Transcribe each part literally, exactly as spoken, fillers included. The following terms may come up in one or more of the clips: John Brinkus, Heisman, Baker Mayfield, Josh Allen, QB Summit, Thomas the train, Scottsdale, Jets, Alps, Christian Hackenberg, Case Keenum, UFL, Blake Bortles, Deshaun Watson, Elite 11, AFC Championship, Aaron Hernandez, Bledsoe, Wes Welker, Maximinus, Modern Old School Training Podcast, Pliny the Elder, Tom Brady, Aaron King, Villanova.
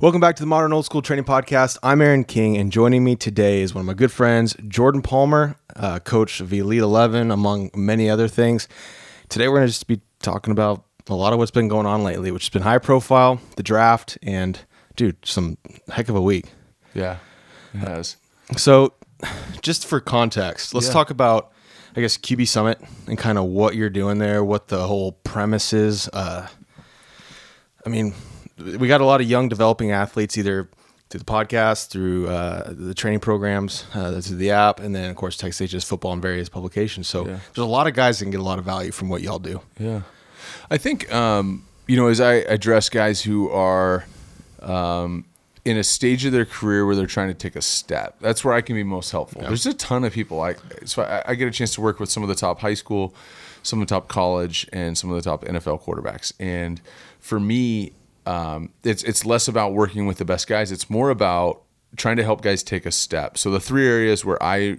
Welcome back to the Modern Old School Training Podcast. I'm Aaron King, and joining me today is one of my good friends, Jordan Palmer, uh, coach of the Elite eleven, among many other things. Today we're going to just be talking about a lot of what's been going on lately, which has been high profile, the draft, and, dude, some heck of a week. Yeah, it has. So, just for context, let's yeah. talk about, I guess, Q B Summit and kind of what you're doing there, what the whole premise is. Uh, I mean, we got a lot of young developing athletes, either through the podcast, through uh, the training programs, uh, through the app, and then, of course, Texas A H's football and various publications. So yeah. there's a lot of guys that can get a lot of value from what y'all do. Yeah. I think, um, you know, as I address guys who are um, in a stage of their career where they're trying to take a step, that's where I can be most helpful. Yeah. There's a ton of people. I, so I, I get a chance to work with some of the top high school, some of the top college, and some of the top N F L quarterbacks. And for me, um, it's it's less about working with the best guys. It's more about trying to help guys take a step. So the three areas where I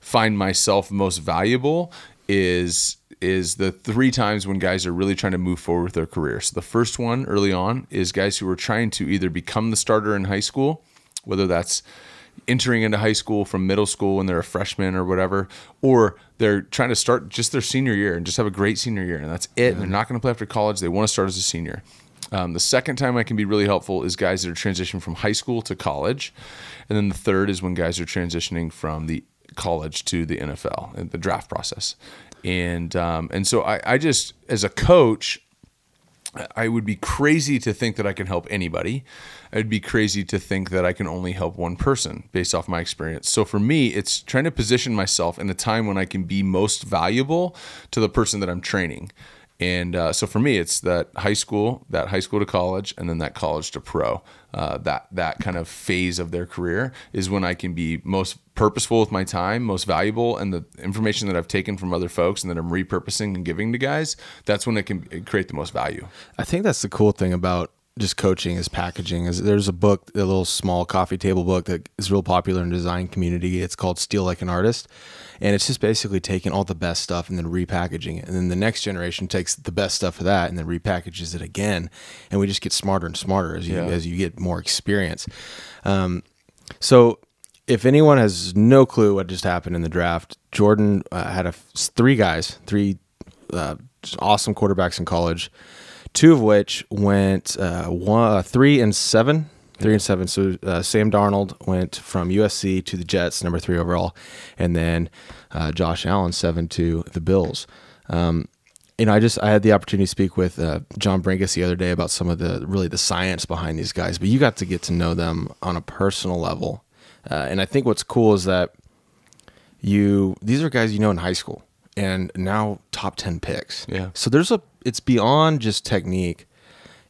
find myself most valuable is is the three times when guys are really trying to move forward with their career. So the first one early on is guys who are trying to either become the starter in high school, whether that's entering into high school from middle school when they're a freshman or whatever, or they're trying to start just their senior year and just have a great senior year, and that's it. Yeah. They're not going to play after college. They want to start as a senior. Um, the second time I can be really helpful is guys that are transitioning from high school to college. And then the third is when guys are transitioning from the college to the N F L and the draft process. And um, and so I, I just, as a coach, I would be crazy to think that I can help anybody. I'd be crazy to think that I can only help one person based off my experience. So for me, it's trying to position myself in the time when I can be most valuable to the person that I'm training. And uh, so for me, it's that high school, that high school to college, and then that college to pro. Uh, that that kind of phase of their career is when I can be most purposeful with my time, most valuable, and the information that I've taken from other folks and that I'm repurposing and giving to guys, that's when it can create the most value. I think that's the cool thing about just coaching is packaging. Is there's a book, a little small coffee table book that is real popular in the design community. It's called Steal Like an Artist. And it's just basically taking all the best stuff and then repackaging it. And then the next generation takes the best stuff of that and then repackages it again. And we just get smarter and smarter as you, yeah. as you get more experience. Um, so if anyone has no clue what just happened in the draft, Jordan uh, had a, three guys, three uh, awesome quarterbacks in college. Two of which went uh, one, uh, three and seven, three and seven. So uh, Sam Darnold went from U S C to the Jets, number three overall, and then uh, Josh Allen seven to the Bills. Um, you know, I just I had the opportunity to speak with uh, John Brinkus the other day about some of the really the science behind these guys, but you got to get to know them on a personal level, uh, and I think what's cool is that you these are guys you know in high school and now top ten picks. Yeah. So there's a It's beyond just technique.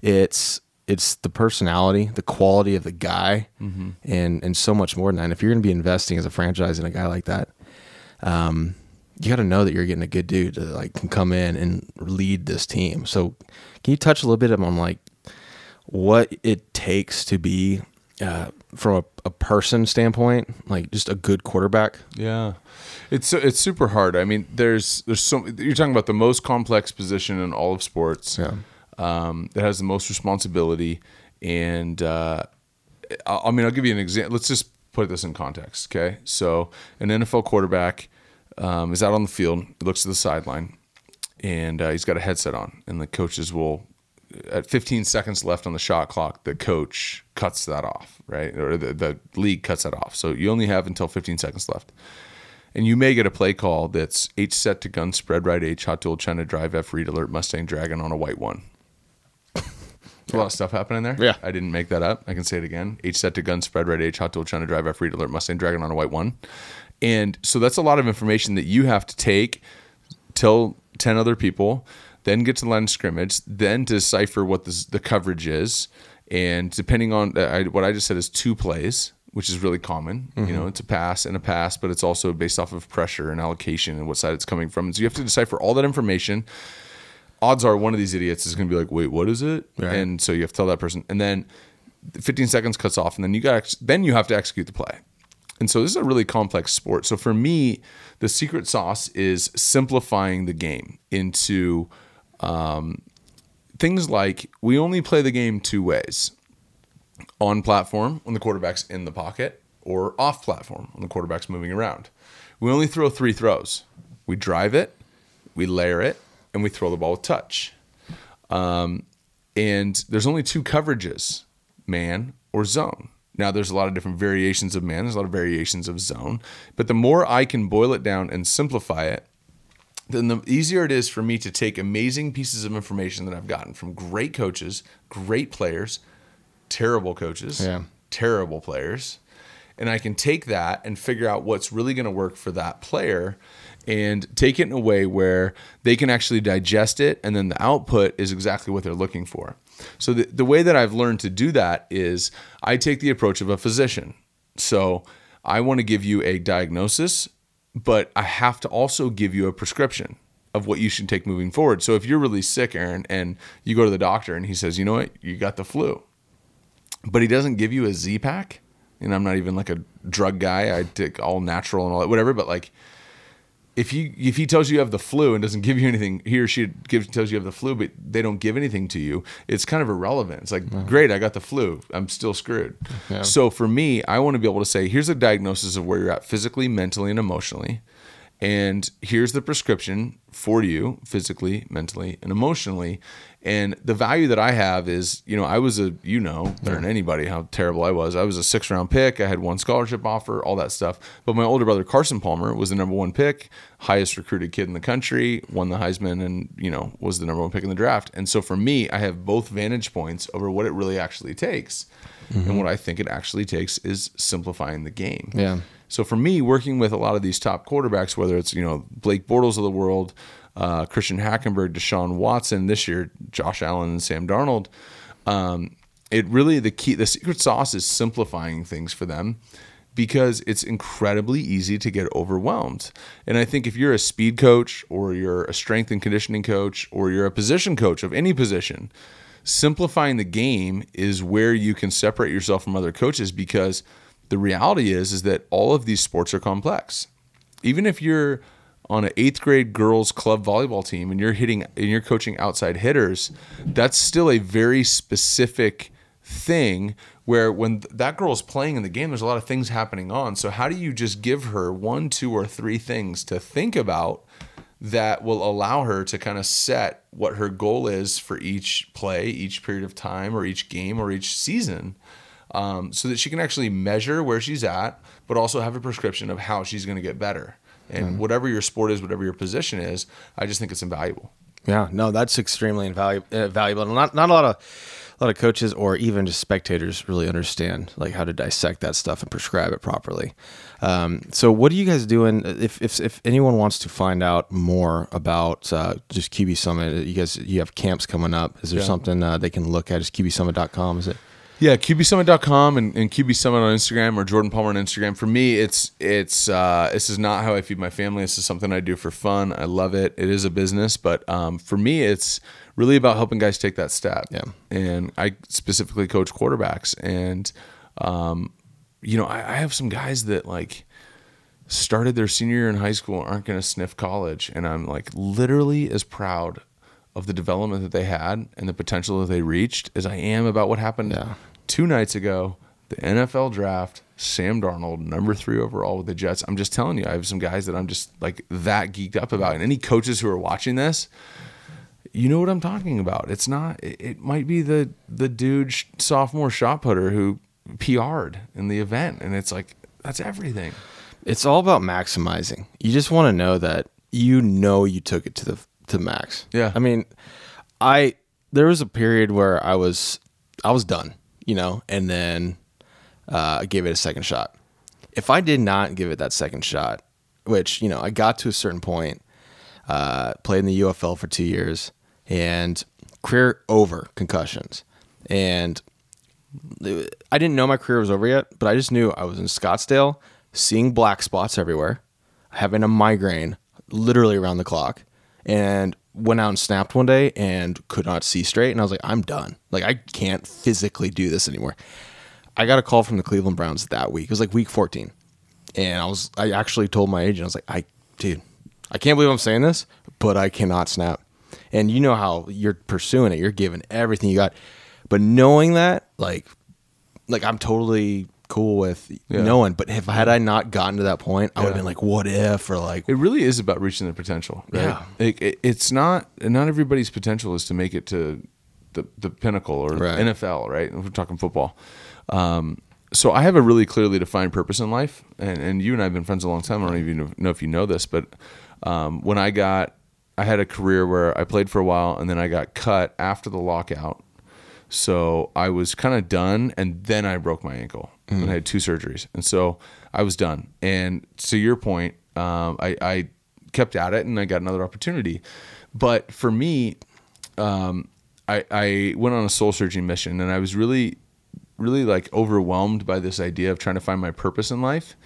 It's it's the personality, the quality of the guy, mm-hmm. and and so much more than that. And if you're going to be investing as a franchise in a guy like that, um, you got to know that you're getting a good dude that like can come in and lead this team. So, can you touch a little bit on like what it takes to be uh, from a, a person standpoint, like just a good quarterback? Yeah. It's it's super hard. I mean, there's there's so you're talking about the most complex position in all of sports. Yeah, um, that has the most responsibility. And uh, I, I mean, I'll give you an example. Let's just put this in context, okay? So an N F L quarterback um, is out on the field, looks to the sideline, and uh, he's got a headset on. And the coaches will, at fifteen seconds left on the shot clock, the coach cuts that off, right? Or the, the league cuts that off. So you only have until fifteen seconds left. And you may get a play call that's H set to gun, spread right H, hot dual, China drive, F, read alert, Mustang, dragon on a white one. There's a lot of stuff happening there. Yeah. I didn't make that up. I can say it again. H set to gun, spread right H, hot dual, China drive, F, read alert, Mustang, dragon on a white one. And so that's a lot of information that you have to take, tell ten other people, then get to the line of scrimmage, then decipher what this, the coverage is. And depending on uh, I, what I just said is two plays, which is really common. Mm-hmm. You know, it's a pass and a pass, but it's also based off of pressure and allocation and what side it's coming from. And so you have to decipher all that information. Odds are one of these idiots is going to be like, wait, what is it? Right. And so you have to tell that person. And then fifteen seconds cuts off, and then you got then you have to execute the play. And so this is a really complex sport. So for me, the secret sauce is simplifying the game into um, things like we only play the game two ways. on platform when the quarterback's in the pocket or off platform when the quarterback's moving around. We only throw three throws. We drive it, we layer it, and we throw the ball with touch. Um, and there's only two coverages, man or zone. Now, there's a lot of different variations of man. There's a lot of variations of zone. But the more I can boil it down and simplify it, then the easier it is for me to take amazing pieces of information that I've gotten from great coaches, great players, terrible coaches, yeah. terrible players. And I can take that and figure out what's really going to work for that player and take it in a way where they can actually digest it, and then the output is exactly what they're looking for. So the, the way that I've learned to do that is I take the approach of a physician. So I want to give you a diagnosis, but I have to also give you a prescription of what you should take moving forward. So if you're really sick, Aaron, and you go to the doctor and he says, you know what, you got the flu, but he doesn't give you a Z-Pack, and I'm not even like a drug guy. I take all natural and all that, whatever, but like, If he, if he tells you you have the flu and doesn't give you anything, he or she gives, tells you you have the flu, but they don't give anything to you, it's kind of irrelevant. It's like, mm-hmm. great, I got the flu. I'm still screwed. Yeah. So for me, I want to be able to say, here's a diagnosis of where you're at physically, mentally, and emotionally. And here's the prescription for you physically, mentally, and emotionally. And the value that I have is, you know, I was a, you know, better than anybody how terrible I was. I was a six round pick. I had one scholarship offer, all that stuff. But my older brother, Carson Palmer, was the number one pick, highest recruited kid in the country, won the Heisman, and, you know, was the number one pick in the draft. And so for me, I have both vantage points over what it really actually takes. Mm-hmm. And what I think it actually takes is simplifying the game. Yeah. So for me, working with a lot of these top quarterbacks, whether it's, you know, Blake Bortles of the world, uh, Christian Hackenberg, Deshaun Watson this year, Josh Allen and Sam Darnold, um, it really, the key, the secret sauce is simplifying things for them, because it's incredibly easy to get overwhelmed. And I think if you're a speed coach or you're a strength and conditioning coach or you're a position coach of any position, simplifying the game is where you can separate yourself from other coaches, because the reality is, is that all of these sports are complex. Even if you're on an eighth grade girls club volleyball team and you're hitting and you're coaching outside hitters, that's still a very specific thing where when that girl is playing in the game, there's a lot of things happening on. So how do you just give her one, two, or three things to think about that will allow her to kind of set what her goal is for each play, each period of time, or each game, or each season? Um, so that she can actually measure where she's at, but also have a prescription of how she's going to get better. And mm-hmm. whatever your sport is, whatever your position is, I just think it's invaluable. Yeah, no, that's extremely invaluable. Uh, valuable. Not not a lot of a lot of coaches or even just spectators really understand like how to dissect that stuff and prescribe it properly. Um, so, what are you guys doing? If if if anyone wants to find out more about uh, just Q B Summit, you guys you have camps coming up. Is there yeah. something uh, they can look at? Is Q B Summit dot com? Is it? Yeah, Q B Summit dot com and, and Q B Summit on Instagram, or Jordan Palmer on Instagram. For me, it's it's uh, this is not how I feed my family. This is something I do for fun. I love it. It is a business, but um, for me, it's really about helping guys take that step. Yeah, and I specifically coach quarterbacks, and um, you know, I, I have some guys that like started their senior year in high school and aren't going to sniff college, and I'm like literally as proud of the development that they had and the potential that they reached as I am about what happened yeah. two nights ago, the N F L draft, Sam Darnold, number three overall with the Jets. I'm just telling you, I have some guys that I'm just like that geeked up about. And any coaches who are watching this, you know what I'm talking about. It's not, it might be the, the dude sh- sophomore shot putter who P R'd in the event. And it's like, that's everything. It's all about maximizing. You just want to know that, you know, you took it to the, to max. Yeah. I mean, I, there was a period where I was, I was done, you know, and then, uh, I gave it a second shot. If I did not give it that second shot, which, you know, I got to a certain point, uh, played in the U F L for two years and career over concussions. And I didn't know my career was over yet, but I just knew I was in Scottsdale seeing black spots everywhere, having a migraine literally around the clock. And went out and snapped one day and could not see straight. And I was like, I'm done. Like, I can't physically do this anymore. I got a call from the Cleveland Browns that week. It was like week fourteen. And I was, I actually told my agent, I was like, I, dude, I can't believe I'm saying this, but I cannot snap. And you know how you're pursuing it. You're giving everything you got. But knowing that, like, like I'm totally cool with yeah. knowing, but if had I not gotten to that point, I yeah. would have been like, what if, or like, it really is about reaching their potential, right? Yeah. It, it, it's not, not everybody's potential is to make it to the, the pinnacle or right. N F L, right? We're talking football. Um, so I have a really clearly defined purpose in life, and, and you and I have been friends a long time. I don't even know if you know this, but um, when I got, I had a career where I played for a while and then I got cut after the lockout. So I was kind of done, and then I broke my ankle mm. and I had two surgeries. And so I was done. And to your point, um, I, I kept at it and I got another opportunity. But for me, um, I, I went on a soul searching mission, and I was really, really like overwhelmed by this idea of trying to find my purpose in life.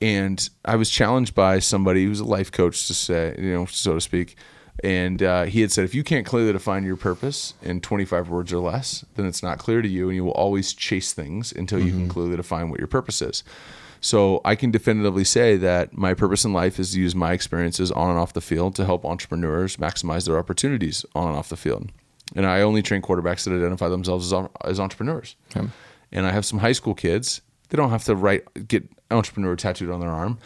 And I was challenged by somebody who's a life coach, to say, you know, so to speak. And uh, he had said, if you can't clearly define your purpose in twenty-five words or less, then it's not clear to you, and you will always chase things until mm-hmm. you can clearly define what your purpose is. So I can definitively say that my purpose in life is to use my experiences on and off the field to help entrepreneurs maximize their opportunities on and off the field. And I only train quarterbacks that identify themselves as, as entrepreneurs. Okay. And I have some high school kids. They don't have to write, get entrepreneur tattooed on their arm.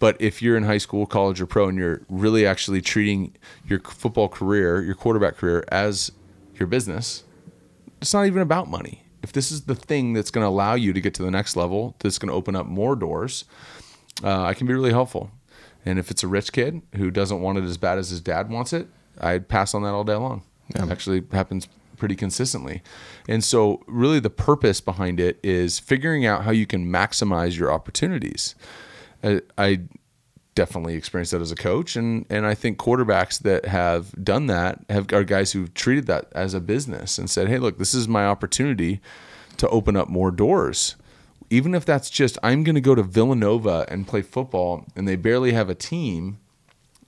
But if you're in high school, college, or pro, and you're really actually treating your football career, your quarterback career, as your business, it's not even about money. If this is the thing that's going to allow you to get to the next level, that's going to open up more doors, uh, I can be really helpful. And if it's a rich kid who doesn't want it as bad as his dad wants it, I'd pass on that all day long. Yeah. It actually happens pretty consistently. And so really the purpose behind it is figuring out how you can maximize your opportunities. I, I definitely experienced that as a coach. And, and I think quarterbacks that have done that have are guys who've treated that as a business and said, hey, look, this is my opportunity to open up more doors. Even if that's just, I'm going to go to Villanova and play football and they barely have a team,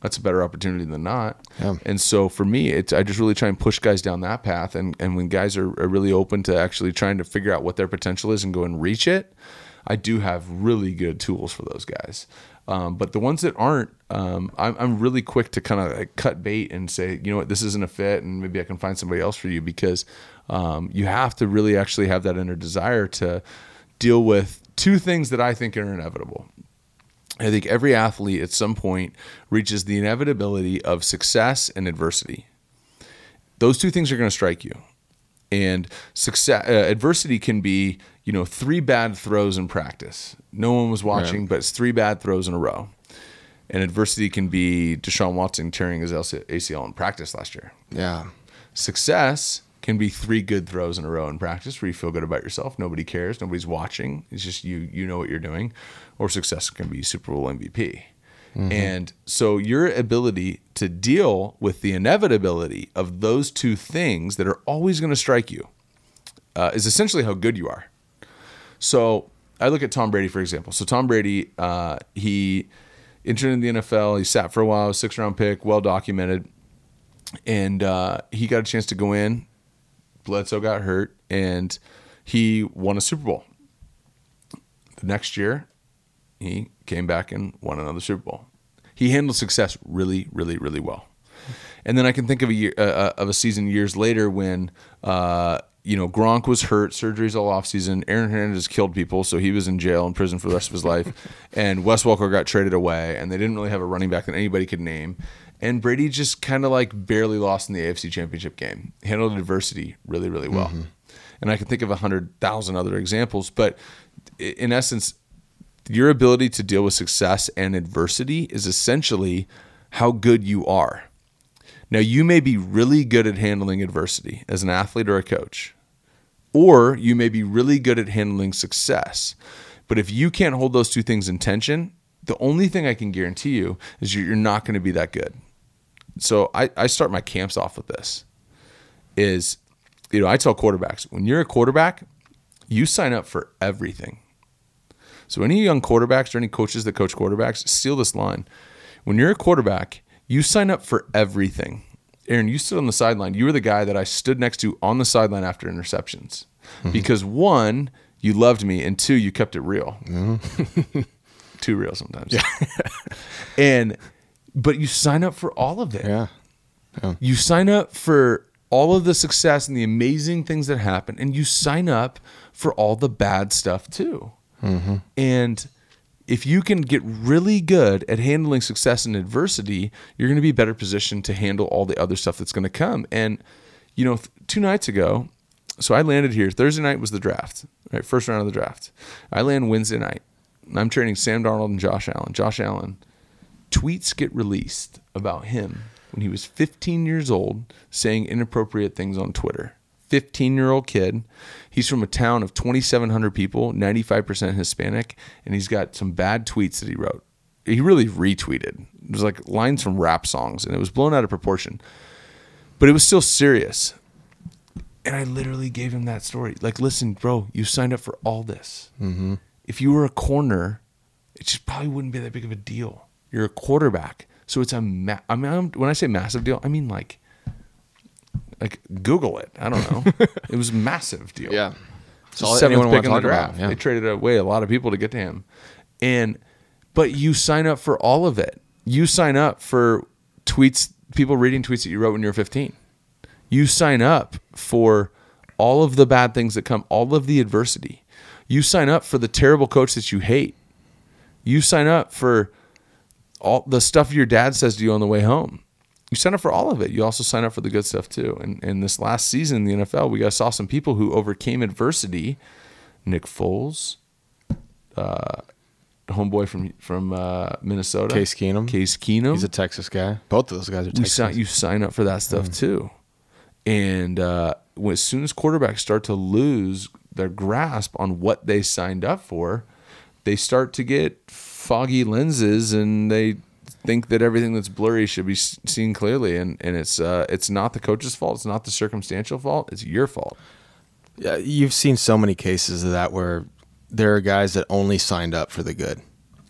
that's a better opportunity than not. Yeah. And so for me, it's, I just really try and push guys down that path. And, and when guys are, are really open to actually trying to figure out what their potential is and go and reach it, I do have really good tools for those guys. Um, but the ones that aren't, um, I'm, I'm really quick to kind of like cut bait and say, you know what, this isn't a fit, and maybe I can find somebody else for you, because um, you have to really actually have that inner desire to deal with two things that I think are inevitable. I think every athlete at some point reaches the inevitability of success and adversity. Those two things are going to strike you. And success, uh, adversity can be, you know, three bad throws in practice. No one was watching, right. But it's three bad throws in a row. And adversity can be Deshaun Watson tearing his A C L in practice last year. Yeah. Success can be three good throws in a row in practice where you feel good about yourself. Nobody cares. Nobody's watching. It's just you, you know what you're doing. Or success can be Super Bowl M V P. Mm-hmm. And so your ability to deal with the inevitability of those two things that are always going to strike you uh, is essentially how good you are. So I look at Tom Brady, for example. So Tom Brady, uh, he entered in the N F L. He sat for a while, six-round pick, well-documented. And uh, he got a chance to go in. Bledsoe got hurt, and he won a Super Bowl. The next year, he came back and won another Super Bowl. He handled success really, really, really well. And then I can think of a year uh, of a season years later when uh, you know Gronk was hurt, surgeries all offseason. Aaron Hernandez killed people, so he was in jail and prison for the rest of his life. And Wes Welker got traded away, and they didn't really have a running back that anybody could name. And Brady just kind of like barely lost in the A F C Championship game. Handled adversity really, really well. Mm-hmm. And I can think of one hundred thousand other examples. But in essence, your ability to deal with success and adversity is essentially how good you are. Now, you may be really good at handling adversity as an athlete or a coach. Or you may be really good at handling success. But if you can't hold those two things in tension, the only thing I can guarantee you is you're not going to be that good. So I, I start my camps off with this is, you know, I tell quarterbacks, when you're a quarterback, you sign up for everything. So any young quarterbacks or any coaches that coach quarterbacks, steal this line. When you're a quarterback, you sign up for everything. Aaron, you stood on the sideline. You were the guy that I stood next to on the sideline after interceptions. Mm-hmm. Because one, you loved me, and two, you kept it real. Mm-hmm. Too real sometimes. Yeah. and But you sign up for all of it. Yeah. yeah. You sign up for all of the success and the amazing things that happen, and you sign up for all the bad stuff too. Mm-hmm. And if you can get really good at handling success and adversity, you're going to be better positioned to handle all the other stuff that's going to come. And, you know, th- two nights ago, so I landed here. Thursday night was the draft, right? First round of the draft. I land Wednesday night. I'm training Sam Darnold and Josh Allen. Josh Allen, tweets get released about him when he was fifteen years old saying inappropriate things on Twitter. fifteen-year-old kid. He's from a town of twenty-seven hundred people, ninety-five percent Hispanic, and he's got some bad tweets that he wrote. He really retweeted. It was like lines from rap songs, and it was blown out of proportion. But it was still serious. And I literally gave him that story. Like, listen, bro, you signed up for all this. Mm-hmm. If you were a corner, it just probably wouldn't be that big of a deal. You're a quarterback. So it's a ma- I mean, when I say massive deal, I mean like, Like Google it. I don't know. It was a massive deal. Yeah. So seventh pick in the draft. Yeah. They traded away a lot of people to get to him. And but you sign up for all of it. You sign up for tweets, people reading tweets that you wrote when you were fifteen. You sign up for all of the bad things that come, all of the adversity. You sign up for the terrible coach that you hate. You sign up for all the stuff your dad says to you on the way home. You sign up for all of it. You also sign up for the good stuff too. And in this last season in the N F L, we saw some people who overcame adversity. Nick Foles, uh, homeboy from from uh, Minnesota. Case Keenum. Case Keenum. He's a Texas guy. Both of those guys are Texas. Sign, you sign up for that stuff mm. too. And uh, when, as soon as quarterbacks start to lose their grasp on what they signed up for, they start to get foggy lenses and they think that everything that's blurry should be seen clearly, and and it's uh, it's not the coach's fault, it's not the circumstantial fault, it's your fault. Yeah, you've seen so many cases of that where there are guys that only signed up for the good,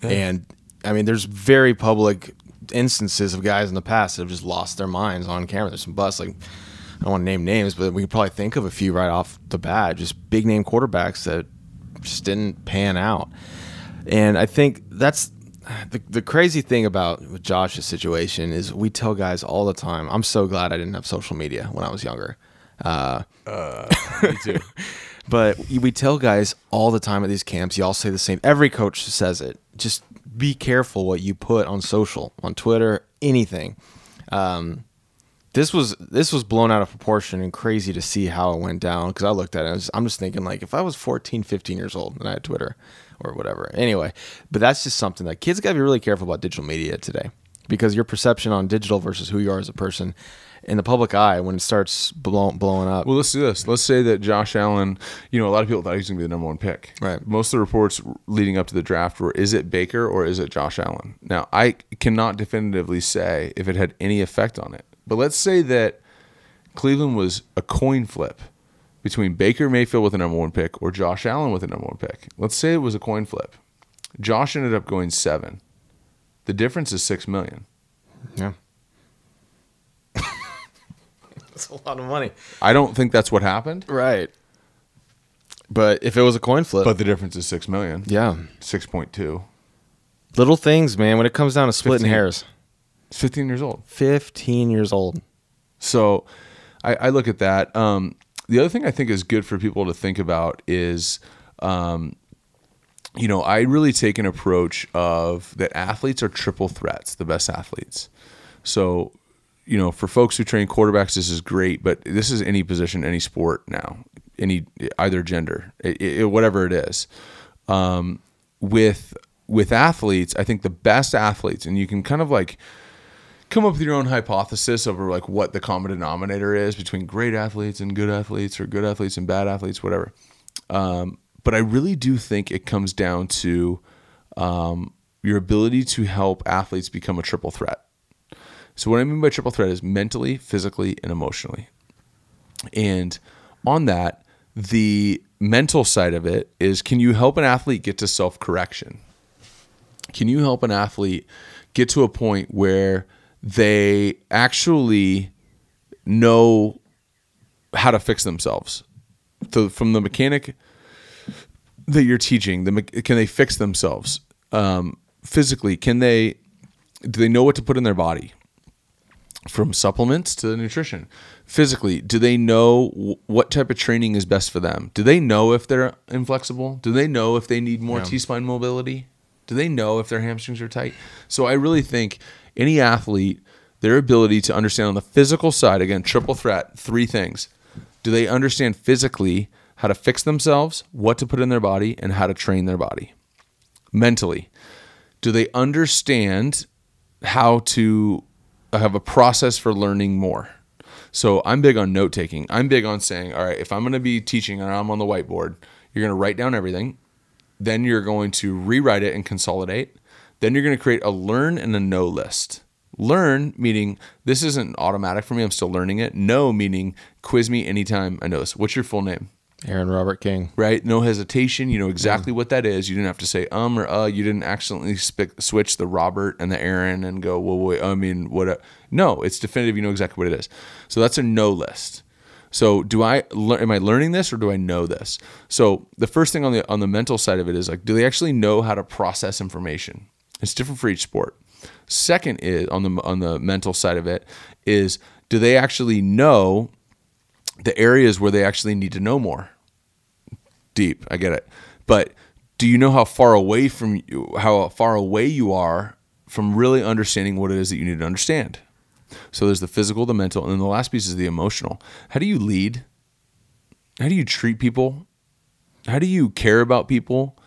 yeah. and I mean, there's very public instances of guys in the past that have just lost their minds on camera. There's some busts, like I don't want to name names, but we could probably think of a few right off the bat, just big name quarterbacks that just didn't pan out, and I think that's. The the crazy thing about Josh's situation is we tell guys all the time, I'm so glad I didn't have social media when I was younger. Uh, uh, me too. But we tell guys all the time at these camps, y'all say the same. Every coach says it. Just be careful what you put on social, on Twitter, anything. Um, this was this was blown out of proportion and crazy to see how it went down because I looked at it. And was, I'm just thinking, like, if I was fourteen, fifteen years old and I had Twitter or whatever. Anyway, but that's just something that kids got to be really careful about digital media today because your perception on digital versus who you are as a person in the public eye when it starts blow, blowing up. Well, let's do this. Let's say that Josh Allen, you know, a lot of people thought he was going to be the number one pick. Right. Most of the reports leading up to the draft were, is it Baker or is it Josh Allen? Now, I cannot definitively say if it had any effect on it, but let's say that Cleveland was a coin flip between Baker Mayfield with a number one pick or Josh Allen with a number one pick. Let's say it was a coin flip. Josh ended up going seven. The difference is six million dollars. Yeah. That's a lot of money. I don't think that's what happened. Right. But if it was a coin flip. But the difference is six million dollars. Yeah. six point two. Little things, man, when it comes down to splitting hairs. fifteen years old. fifteen years old. So I, I look at that. Um, The other thing I think is good for people to think about is, um, you know, I really take an approach of that athletes are triple threats, the best athletes. So, you know, for folks who train quarterbacks, this is great, but this is any position, any sport now, any either gender, it, it, whatever it is. Um, with with athletes, I think the best athletes, and you can kind of like come up with your own hypothesis over like what the common denominator is between great athletes and good athletes or good athletes and bad athletes, whatever. Um, but I really do think it comes down to um, your ability to help athletes become a triple threat. So what I mean by triple threat is mentally, physically, and emotionally. And on that, the mental side of it is, can you help an athlete get to self-correction? Can you help an athlete get to a point where they actually know how to fix themselves? So from the mechanic that you're teaching, the me- can they fix themselves um, physically? Can they? Do they know what to put in their body? from supplements to nutrition. Physically, do they know w- what type of training is best for them? Do they know if they're inflexible? Do they know if they need more yeah. T-spine mobility? Do they know if their hamstrings are tight? So I really think any athlete, their ability to understand on the physical side, again, triple threat, three things. Do they understand physically how to fix themselves, what to put in their body, and how to train their body? Mentally, do they understand how to have a process for learning more? So I'm big on note-taking. I'm big on saying, all right, if I'm going to be teaching and I'm on the whiteboard, you're going to write down everything. Then you're going to rewrite it and consolidate. Then you're going to create a learn and a know list. Learn, meaning this isn't automatic for me. I'm still learning it. Know, meaning quiz me anytime I know this. What's your full name? Aaron Robert King. Right? No hesitation. You know exactly mm. what that is. You didn't have to say um or uh. You didn't accidentally sp- switch the Robert and the Aaron and go, well, wait, I mean, what? A-? No, it's definitive. You know exactly what it is. So that's a no list. So do I le- am I learning this or do I know this? So the first thing on the on the mental side of it is like, do they actually know how to process information? It's different for each sport. Second is on the on the mental side of it is, do they actually know the areas where they actually need to know more? Deep, I get it. But do you know how far away from you, how far away you are from really understanding what it is that you need to understand? So there's the physical, the mental, and then the last piece is the emotional. How do you lead? How do you treat people? How do you care about people?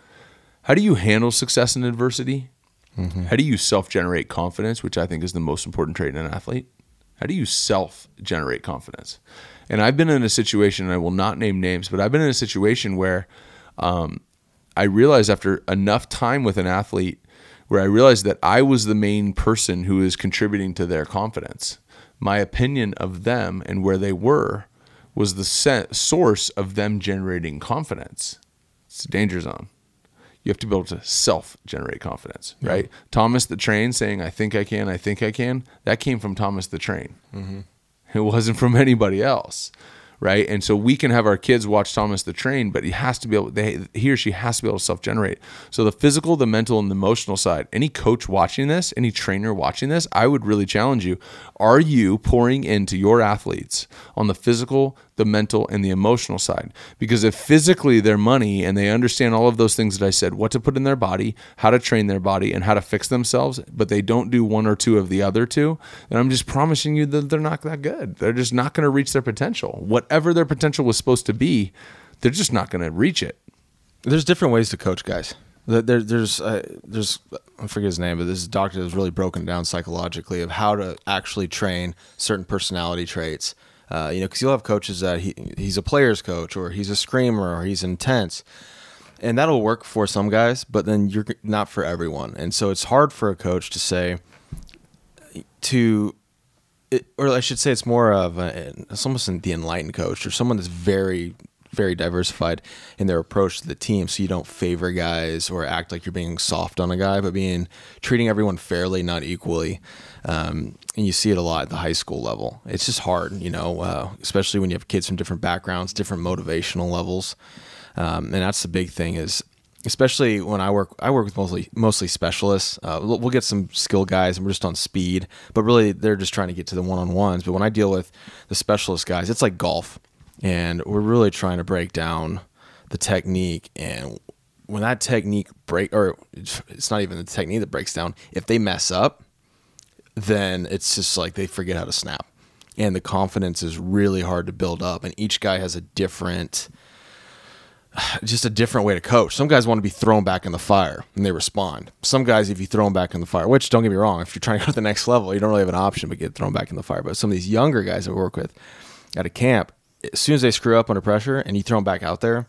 How do you handle success and adversity? Mm-hmm. How do you self-generate confidence, which I think is the most important trait in an athlete? How do you self-generate confidence? And I've been in a situation, and I will not name names, but I've been in a situation where um, I realized after enough time with an athlete where I realized that I was the main person who is contributing to their confidence. My opinion of them and where they were was the set source of them generating confidence. It's a danger zone. You have to be able to self-generate confidence, yeah. right? Thomas the Train saying, I think I can, I think I can, that came from Thomas the Train. Mm-hmm. It wasn't from anybody else, right? And so we can have our kids watch Thomas the Train, but he has to be able, they, he or she has to be able to self-generate. So the physical, the mental, and the emotional side, any coach watching this, any trainer watching this, I would really challenge you. Are you pouring into your athletes on the physical, the mental, and the emotional side? Because if physically they're money and they understand all of those things that I said, what to put in their body, how to train their body, and how to fix themselves, but they don't do one or two of the other two, then I'm just promising you that they're not that good. They're just not going to reach their potential. Whatever their potential was supposed to be, they're just not going to reach it. There's different ways to coach guys. There, there's, uh, there's, I forget his name, but this doctor has really broken down psychologically of how to actually train certain personality traits. Uh, you know, because you'll have coaches that he he's a player's coach, or he's a screamer, or he's intense, and that'll work for some guys, but then you're not for everyone. And so it's hard for a coach to say to, it, or I should say, it's more of a, it's almost the enlightened coach or someone that's very, very diversified in their approach to the team. So you don't favor guys or act like you're being soft on a guy, but being treating everyone fairly, not equally. Um, and you see it a lot at the high school level. It's just hard, you know, uh, especially when you have kids from different backgrounds, different motivational levels. Um, and that's the big thing is, especially when I work, I work with mostly, mostly specialists. Uh, we'll, we'll get some skill guys and we're just on speed, but really they're just trying to get to the one-on-ones. But when I deal with the specialist guys, it's like golf. And we're really trying to break down the technique. And when that technique break, or it's not even the technique that breaks down, if they mess up, then it's just like they forget how to snap. And the confidence is really hard to build up. And each guy has a different, just a different way to coach. Some guys want to be thrown back in the fire and they respond. Some guys, if you throw them back in the fire, which don't get me wrong, if you're trying to go to the next level, you don't really have an option but get thrown back in the fire. But some of these younger guys that we work with at a camp, as soon as they screw up under pressure and you throw them back out there,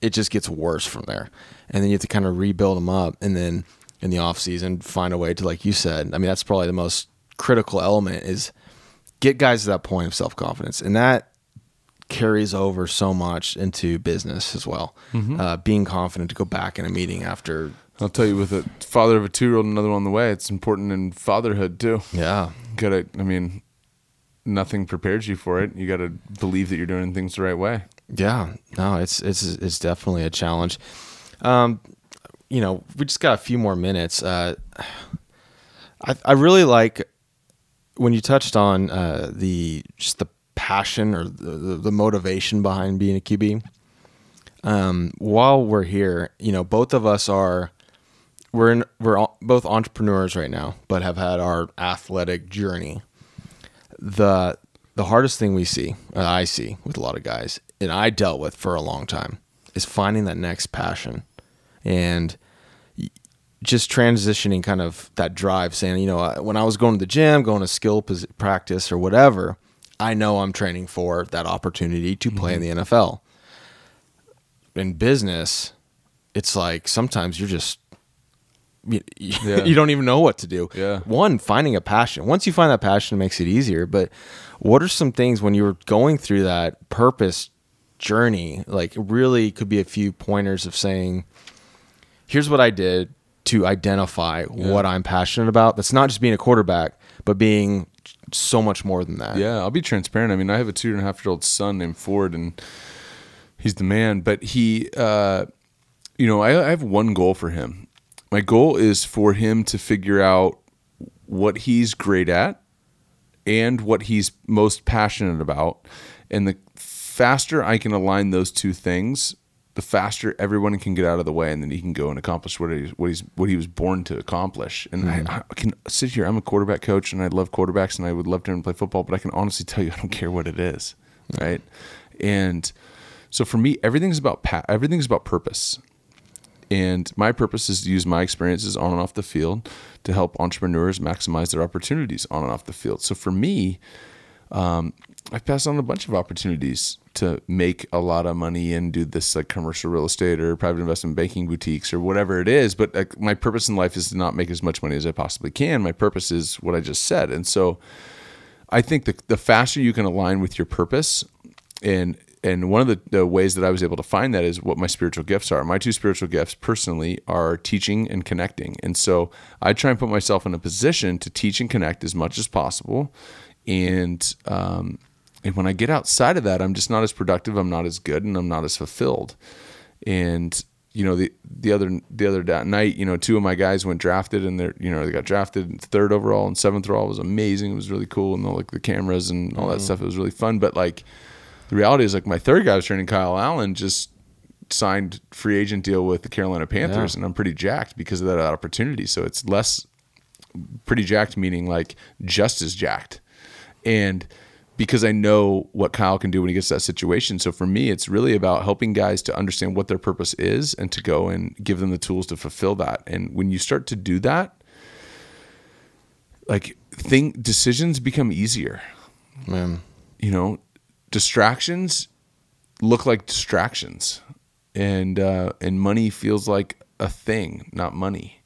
it just gets worse from there. And then you have to kind of rebuild them up. And then in the off season, find a way to, like you said, I mean, that's probably the most critical element is get guys to that point of self-confidence. And that carries over so much into business as well. Mm-hmm. Uh, being confident to go back in a meeting after. I'll tell you, with a father of a two-year-old and another one on the way, it's important in fatherhood too. Yeah. Gotta, I mean, nothing prepares you for it. You got to believe that you're doing things the right way. Yeah, no, it's it's it's definitely a challenge. Um, you know, we just got a few more minutes. Uh, I I really like when you touched on uh, the just the passion or the, the motivation behind being a Q B, um, while we're here, you know, both of us are we're in, we're all, both entrepreneurs right now, but have had our athletic journey. the The hardest thing we see, uh, I see with a lot of guys, and I dealt with for a long time, is finding that next passion and just transitioning kind of that drive, saying, you know, when I was going to the gym, going to skill practice or whatever, I know I'm training for that opportunity to play mm-hmm. in the N F L. In business, it's like sometimes you're just, you, yeah. you don't even know what to do. Yeah. One, finding a passion. Once you find that passion, it makes it easier. But what are some things when you were going through that purpose journey, like really could be a few pointers of saying, here's what I did to identify yeah. what I'm passionate about. That's not just being a quarterback, but being so much more than that. Yeah, I'll be transparent. I mean, I have a two and a half year old son named Ford, and he's the man. But he, uh, you know, I, I have one goal for him. My goal is for him to figure out what he's great at and what he's most passionate about. And the faster I can align those two things, the faster everyone can get out of the way, and then he can go and accomplish what he's what, he's, what he was born to accomplish. And mm-hmm. I, I can sit here. I'm a quarterback coach, and I love quarterbacks, and I would love to play football, but I can honestly tell you I don't care what it is, mm-hmm. right? And so for me, everything's about pa- everything's about purpose. And my purpose is to use my experiences on and off the field to help entrepreneurs maximize their opportunities on and off the field. So for me, um, I've passed on a bunch of opportunities to make a lot of money and do this like commercial real estate or private investment banking boutiques or whatever it is. But like, my purpose in life is to not make as much money as I possibly can. My purpose is what I just said. And so I think the, the faster you can align with your purpose, and and one of the, the ways that I was able to find that is what my spiritual gifts are. My two spiritual gifts personally are teaching and connecting. And so I try and put myself in a position to teach and connect as much as possible. And, um, And when I get outside of that, I'm just not as productive, I'm not as good, and I'm not as fulfilled. And you know, the the other the other night, you know, two of my guys went drafted, and they're you know they got drafted third overall and seventh overall. It was amazing. It was really cool, and all like the cameras and all that mm-hmm. stuff. It was really fun. But like, the reality is, like my third guy was training, Kyle Allen, just signed free agent deal with the Carolina Panthers, yeah. and I'm pretty jacked because of that opportunity. So it's less pretty jacked, meaning like just as jacked, and. Because I know what Kyle can do when he gets to that situation. So for me, it's really about helping guys to understand what their purpose is and to go and give them the tools to fulfill that. And when you start to do that, like thing decisions become easier. Man. You know, distractions look like distractions, and uh, and money feels like a thing, not money.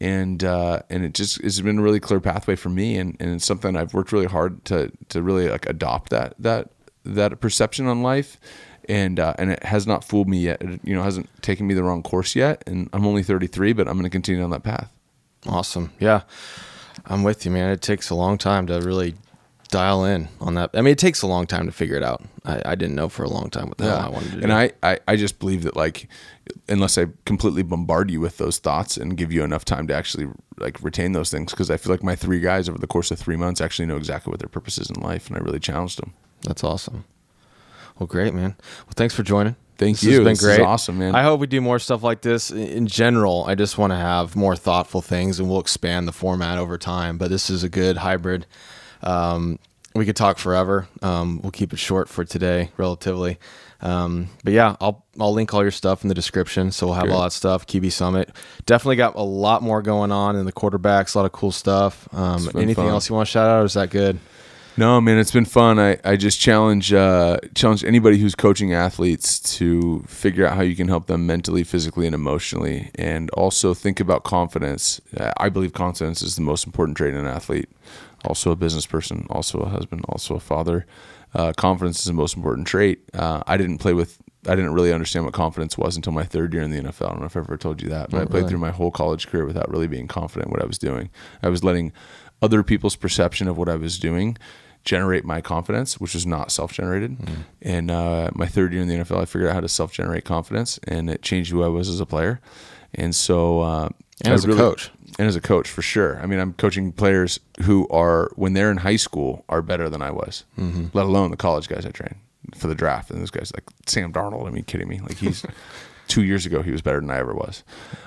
And uh, and it just it's been a really clear pathway for me, and, and it's something I've worked really hard to to really like adopt that that that perception on life, and uh, and it has not fooled me yet. It, you know, hasn't taken me the wrong course yet, and I'm only thirty-three, but I'm going to continue on that path. Awesome, yeah, I'm with you, man. It takes a long time to really dial in on that. I mean, it takes a long time to figure it out. I, I didn't know for a long time what the yeah. hell I wanted to do. And I, I, I just believe that, like, unless I completely bombard you with those thoughts and give you enough time to actually like retain those things, because I feel like my three guys over the course of three months actually know exactly what their purpose is in life, and I really challenged them. That's awesome. Well, great, man. Well, thanks for joining. Thank this you. Has been this great. Is awesome, man. I hope we do more stuff like this. In general, I just want to have more thoughtful things, and we'll expand the format over time. But this is a good hybrid. Um, we could talk forever. Um, we'll keep it short for today, relatively. Um, but yeah, I'll, I'll link all your stuff in the description. So we'll have Great. All that stuff. Q B Summit, definitely got a lot more going on in the quarterbacks, a lot of cool stuff. Um, anything fun. Else you want to shout out, or is that good? No, man, it's been fun. I, I just challenge, uh, challenge anybody who's coaching athletes to figure out how you can help them mentally, physically, and emotionally. And also think about confidence. I believe confidence is the most important trait in an athlete. Also a business person, also a husband, also a father. Uh, confidence is the most important trait. Uh, I didn't play with, I didn't really understand what confidence was until my third year in the N F L. I don't know if I've ever told you that, but Not I played really. Through my whole college career without really being confident in what I was doing. I was letting other people's perception of what I was doing generate my confidence, which was not self-generated. Mm. And uh, my third year in the N F L, I figured out how to self-generate confidence, and it changed who I was as a player. And so, uh, and as a really, coach, and as a coach, for sure. I mean, I'm coaching players who are, when they're in high school, are better than I was, mm-hmm. let alone the college guys I train for the draft. And those guys like Sam Darnold, I mean, kidding me. Like he's two years ago, he was better than I ever was.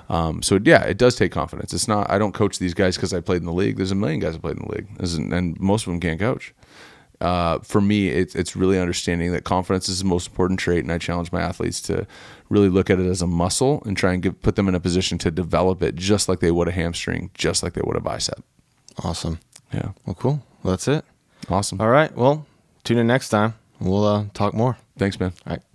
Um, so yeah, it does take confidence. It's not, I don't coach these guys because I played in the league. There's a million guys that played in the league, an, and most of them can't coach. Uh, for me, it's, it's really understanding that confidence is the most important trait, and I challenge my athletes to really look at it as a muscle and try and give, put them in a position to develop it just like they would a hamstring, just like they would a bicep. Awesome. Yeah. Well, cool. Well, that's it. Awesome. All right. Well, tune in next time. We'll uh, talk more. Thanks, man. All right.